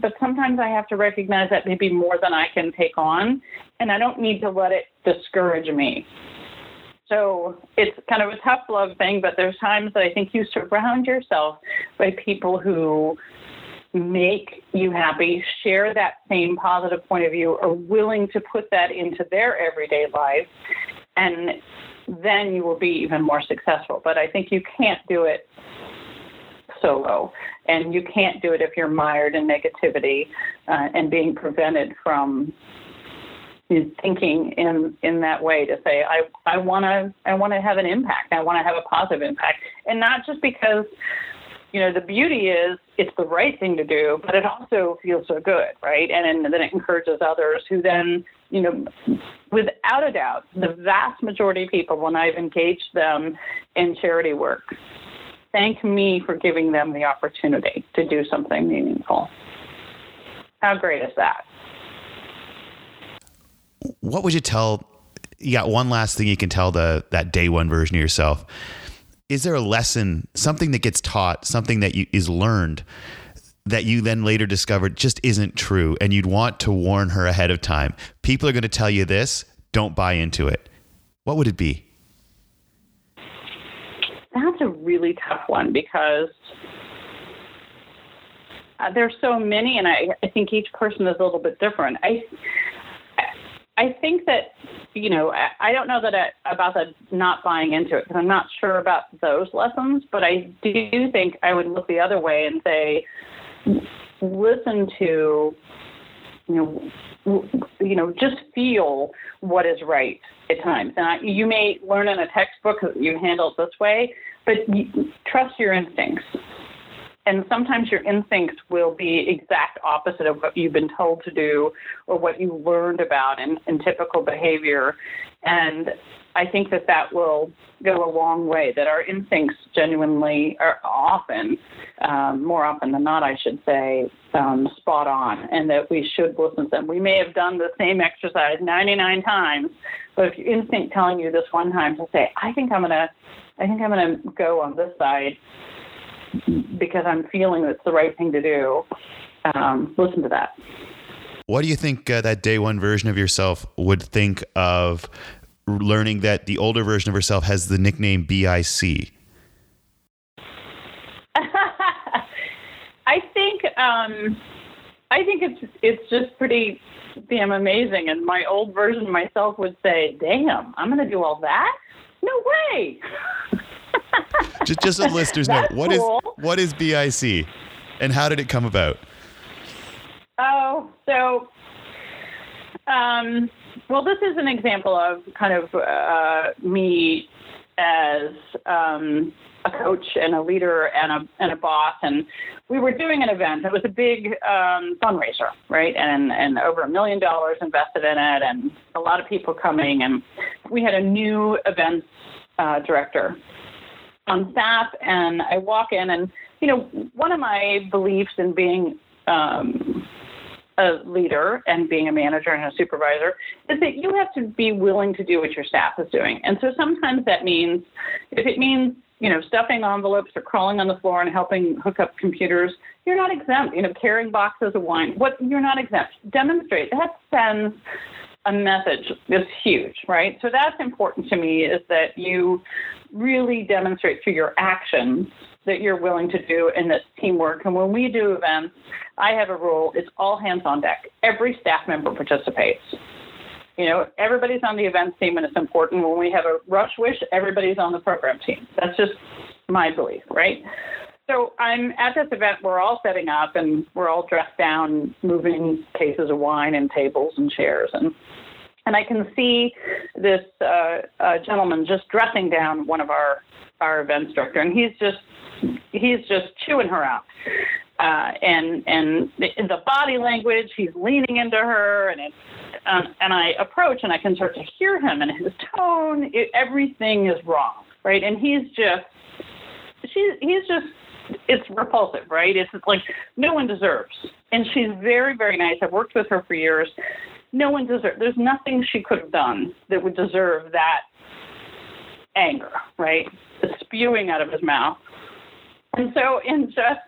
But sometimes I have to recognize that maybe more than I can take on, and I don't need to let it discourage me. So it's kind of a tough love thing, but there's times that I think you surround yourself by people who make you happy, share that same positive point of view, are willing to put that into their everyday life, and then you will be even more successful. But I think you can't do it solo, and you can't do it if you're mired in negativity and being prevented from thinking in that way to say, I want to have an impact. I want to have a positive impact. And not just because, you know, the beauty is it's the right thing to do, but it also feels so good, right? And then it encourages others who then, you know, without a doubt, the vast majority of people, when I've engaged them in charity work, thank me for giving them the opportunity to do something meaningful. How great is that? What would you tell? You got one last thing you can tell that day one version of yourself. Is there a lesson, something that gets taught, something that is learned that you then later discovered just isn't true, and you'd want to warn her ahead of time? People are going to tell you this, don't buy into it. What would it be? That's a really tough one because there's so many, and I think each person is a little bit different. I think that, you know, I don't know that about the not buying into it, because I'm not sure about those lessons, but I do think I would look the other way and say, listen to, you know, just feel what is right at times. And you may learn in a textbook that you handle it this way, but trust your instincts. And sometimes your instincts will be exact opposite of what you've been told to do or what you learned about in typical behavior. And I think that will go a long way, that our instincts genuinely are often, more often than not, I should say, spot on, and that we should listen to them. We may have done the same exercise 99 times, but if your instinct telling you this one time to say, I think I'm going to go on this side, because I'm feeling that's the right thing to do. Listen to that. What do you think that day one version of yourself would think of learning that the older version of herself has the nickname BIC? I think it's just pretty damn amazing. And my old version of myself would say, damn, I'm going to do all that? No way. Just so the listeners know, what is BIC and how did it come about? Oh, so, well, this is an example of kind of me as a coach and a leader and a boss. And we were doing an event. It was a big fundraiser, right? And over $1 million invested in it and a lot of people coming. And we had a new events director on staff, and I walk in, and you know, one of my beliefs in being a leader and being a manager and a supervisor is that you have to be willing to do what your staff is doing. And so sometimes that means, if it means, you know, stuffing envelopes or crawling on the floor and helping hook up computers, you're not exempt. You know, carrying boxes of wine, you're not exempt. Demonstrate. That sends a message is huge, right? So that's important to me, is that you really demonstrate through your actions that you're willing to do, and that's teamwork. And when we do events, I have a rule, it's all hands on deck. Every staff member participates. You know, everybody's on the events team, and it's important. When we have a rush wish, everybody's on the program team. That's just my belief, right? So I'm at this event. We're all setting up and we're all dressed down, moving cases of wine and tables and chairs. And I can see this gentleman just dressing down one of our event director, and he's just chewing her out. And the body language, he's leaning into her, and and I approach, and I can start to hear him, and his tone, everything is wrong, right? And it's repulsive, right? It's like no one deserves. And she's very, very nice. I've worked with her for years. No one deserves. There's nothing she could have done that would deserve that anger, right? It's spewing out of his mouth. And so in just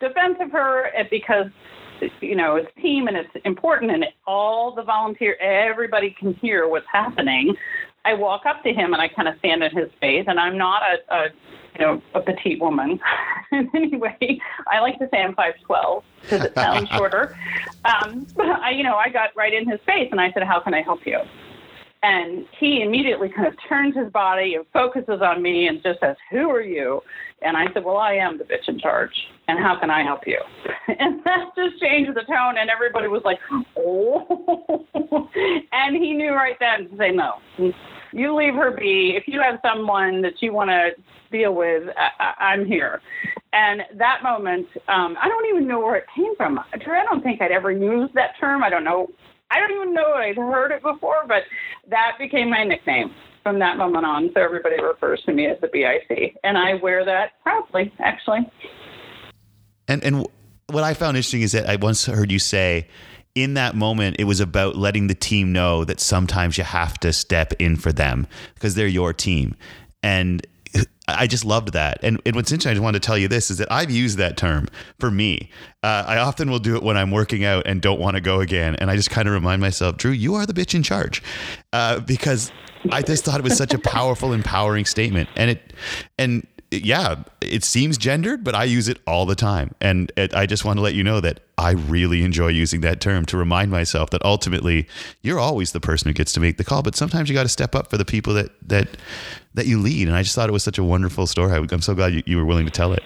defense of her, because, you know, it's team and it's important and all the volunteer, everybody can hear what's happening. I walk up to him and I kind of stand in his face, and I'm not a petite woman. Anyway, I like to say I'm 5'12" because it sounds shorter. But I got right in his face and I said, "How can I help you?" And he immediately kind of turns his body and focuses on me and just says, "Who are you?" And I said, "Well, I am the bitch in charge. And how can I help you?" And that just changed the tone. And everybody was like, "Oh." And he knew right then to say, "No, you leave her be. If you have someone that you want to deal with, I'm here." And that moment, I don't even know where it came from. I don't think I'd ever used that term. I don't even know I'd heard it before, but that became my nickname from that moment on. So everybody refers to me as the BIC, and I wear that proudly, actually. And what I found interesting is that I once heard you say, in that moment, it was about letting the team know that sometimes you have to step in for them because they're your team. And I just loved that. And what's interesting, I just wanted to tell you this, is that I've used that term for me. I often will do it when I'm working out and don't want to go again. And I just kind of remind myself, Drew, you are the bitch in charge, because I just thought it was such a powerful, empowering statement. Yeah, it seems gendered, but I use it all the time. And I just want to let you know that I really enjoy using that term to remind myself that ultimately you're always the person who gets to make the call, but sometimes you got to step up for the people that you lead. And I just thought it was such a wonderful story. I'm so glad you were willing to tell it.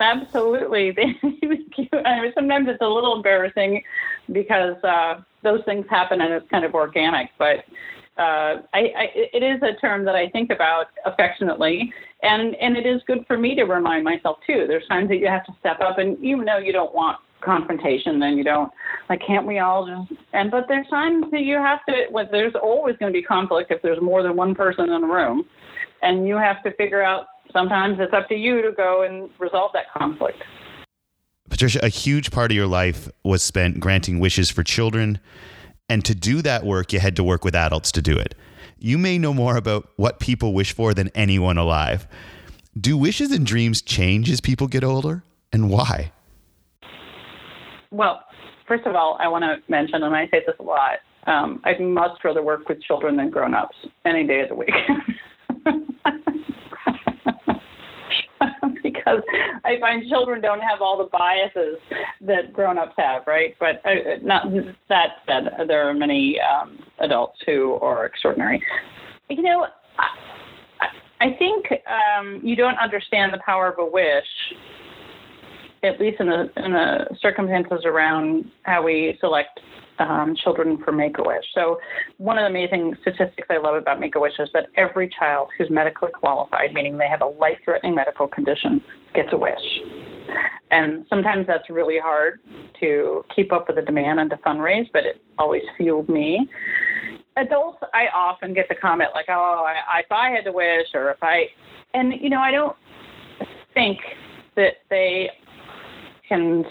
Absolutely. Sometimes it's a little embarrassing because those things happen and it's kind of organic, but it is a term that I think about affectionately, and it is good for me to remind myself too. There's times that you have to step up, and even though you don't want confrontation, then you don't. Like, can't we all just? But there's times that you have to. Well, there's always going to be conflict if there's more than one person in a room, and you have to figure out. Sometimes it's up to you to go and resolve that conflict. Patricia, a huge part of your life was spent granting wishes for children. And to do that work, you had to work with adults to do it. You may know more about what people wish for than anyone alive. Do wishes and dreams change as people get older, and why? Well, first of all, I want to mention, and I say this a lot, I'd much rather work with children than grown-ups any day of the week. Because I find children don't have all the biases that grown-ups have, right? But not that said, there are many adults who are extraordinary. You know, I think you don't understand the power of a wish, at least in the circumstances around how we select children for Make-A-Wish. So one of the amazing statistics I love about Make-A-Wish is that every child who's medically qualified, meaning they have a life-threatening medical condition, gets a wish. And sometimes that's really hard to keep up with the demand and to fundraise, but it always fueled me. Adults, I often get the comment like, "Oh, if I had to wish," or if I, and you know, I don't think that they can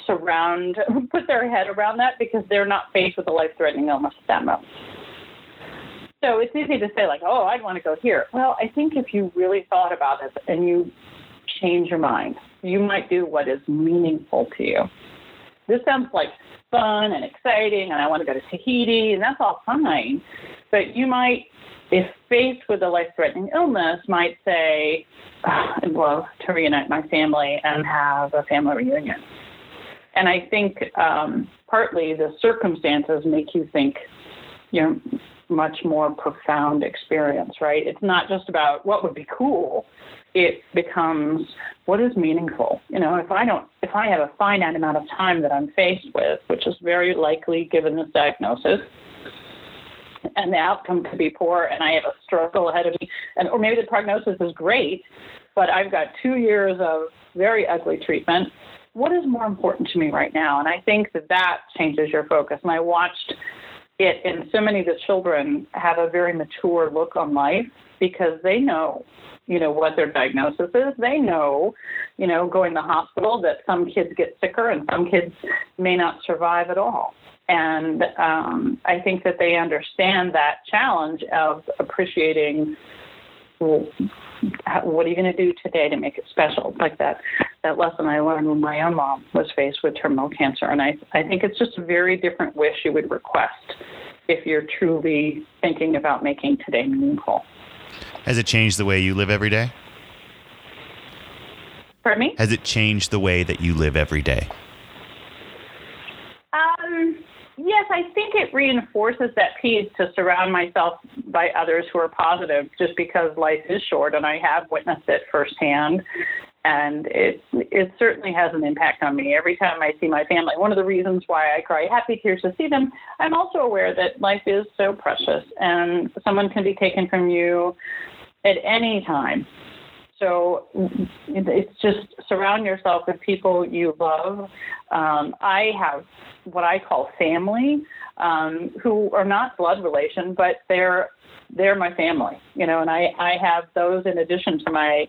put their head around that because they're not faced with a life-threatening illness at that moment. So it's easy to say like, "Oh, I'd want to go here." Well, I think if you really thought about it and you change your mind, you might do what is meaningful to you. This sounds like fun and exciting, and I want to go to Tahiti, and that's all fine. But you might, if faced with a life-threatening illness, might say, "I'd love to reunite my family and have a family reunion." And I think partly the circumstances make you think much more profound experience, right? It's not just about what would be cool. It becomes what is meaningful. You know, if I have a finite amount of time that I'm faced with, which is very likely given this diagnosis, and the outcome could be poor, and I have a struggle ahead of me, and or maybe the prognosis is great, but I've got 2 years of very ugly treatment. What is more important to me right now? And I think that that changes your focus. And I watched it in so many of the children have a very mature look on life because they know, what their diagnosis is. They know, going to the hospital that some kids get sicker and some kids may not survive at all. And I think that they understand that challenge of appreciating, well, what are you going to do today to make it special? Like that lesson I learned when my own mom was faced with terminal cancer. And I think it's just a very different wish you would request if you're truly thinking about making today meaningful. Has it changed the way you live every day? Pardon me? Has it changed the way that you live every day? Yes, I think it reinforces that piece to surround myself by others who are positive just because life is short, and I have witnessed it firsthand. And it certainly has an impact on me. Every time I see my family, one of the reasons why I cry happy tears to see them, I'm also aware that life is so precious and someone can be taken from you at any time. So it's just surround yourself with people you love. I have what I call family, who are not blood relation, but they're my family, and I have those in addition to my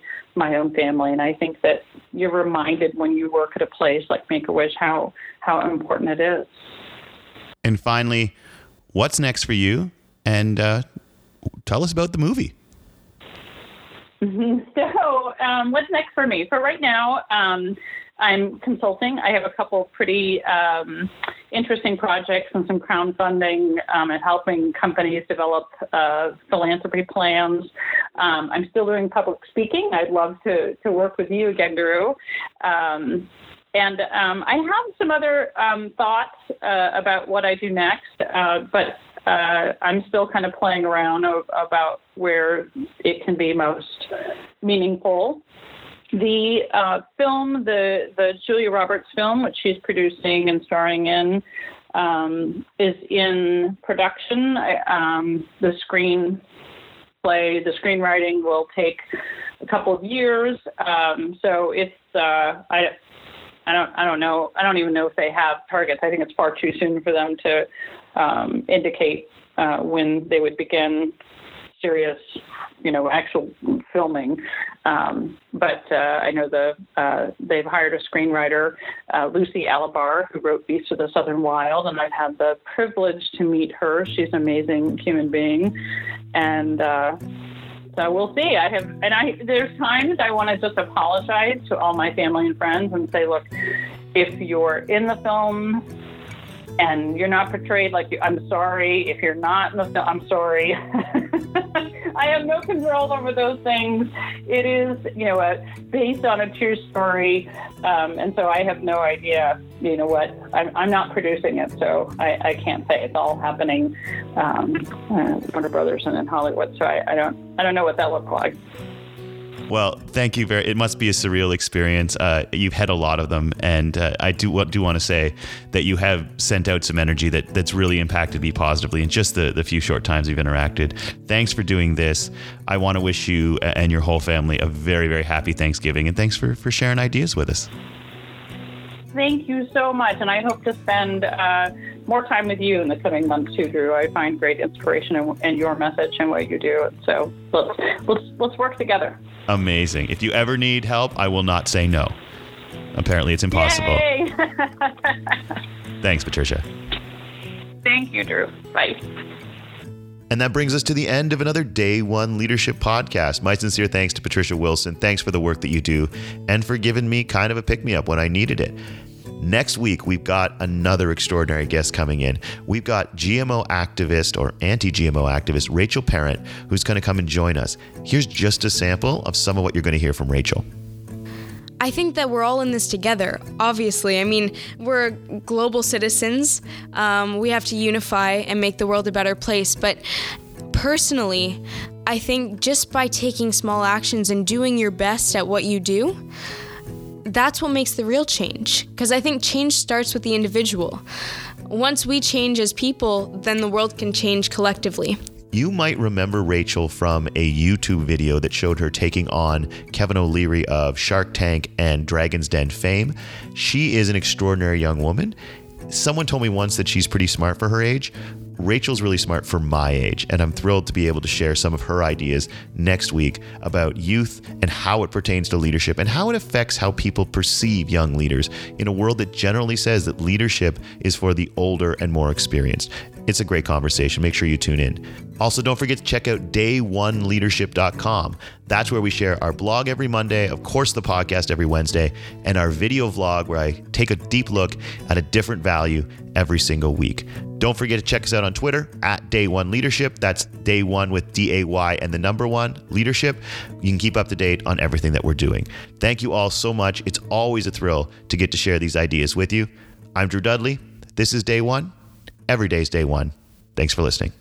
own family. And I think that you're reminded when you work at a place like Make-A-Wish how important it is. And finally, what's next for you? And tell us about the movie. So what's next for me? So right now, I'm consulting. I have a couple of pretty interesting projects and some crowdfunding and helping companies develop philanthropy plans. I'm still doing public speaking. I'd love to work with you again, Drew. And I have some other thoughts about what I do next, but I'm still kind of playing around about where it can be most meaningful. The film, the Julia Roberts film, which she's producing and starring in, is in production. The screenplay, the screenwriting will take a couple of years. So it's I don't know. I don't even know if they have targets. I think it's far too soon for them to indicate when they would begin serious, actual filming. But I know they've hired a screenwriter, Lucy Alibar, who wrote Beast of the Southern Wild, and I've had the privilege to meet her. She's an amazing human being, and so we'll see. There's times I want to just apologize to all my family and friends and say, look, if you're in the film and you're not portrayed I'm sorry. If you're not in the film, I'm sorry. I have no control over those things. It is, based on a true story. And so I have no idea, what, I'm not producing it. So I can't say. It's all happening at Warner Brothers and in Hollywood. So I don't know what that looked like. Well, thank you. It must be a surreal experience. You've had a lot of them, and I do want to say that you have sent out some energy that's really impacted me positively in just the few short times we've interacted. Thanks for doing this. I want to wish you and your whole family a very, very happy Thanksgiving, and thanks for sharing ideas with us. Thank you so much, and I hope to spend more time with you in the coming months too, Drew. I find great inspiration in your message and what you do, so let's work together. Amazing. If you ever need help, I will not say no. Apparently, it's impossible. Yay! Thanks, Patricia. Thank you, Drew. Bye. And that brings us to the end of another Day One Leadership Podcast. My sincere thanks to Patricia Wilson. Thanks for the work that you do and for giving me kind of a pick-me-up when I needed it. Next week, we've got another extraordinary guest coming in. We've got GMO activist or anti-GMO activist Rachel Parent, who's going to come and join us. Here's just a sample of some of what you're going to hear from Rachel. I think that we're all in this together, obviously. I mean, we're global citizens. We have to unify and make the world a better place. But personally, I think just by taking small actions and doing your best at what you do, that's what makes the real change. Because I think change starts with the individual. Once we change as people, then the world can change collectively. You might remember Rachel from a YouTube video that showed her taking on Kevin O'Leary of Shark Tank and Dragon's Den fame. She is an extraordinary young woman. Someone told me once that she's pretty smart for her age. Rachel's really smart for my age, and I'm thrilled to be able to share some of her ideas next week about youth and how it pertains to leadership and how it affects how people perceive young leaders in a world that generally says that leadership is for the older and more experienced. It's a great conversation. Make sure you tune in. Also, don't forget to check out day1leadership.com. That's where we share our blog every Monday, of course, the podcast every Wednesday, and our video vlog where I take a deep look at a different value every single week. Don't forget to check us out on Twitter at Day One Leadership. That's Day One with DAY and the number one leadership. You can keep up to date on everything that we're doing. Thank you all so much. It's always a thrill to get to share these ideas with you. I'm Drew Dudley. This is Day One. Every day's Day One. Thanks for listening.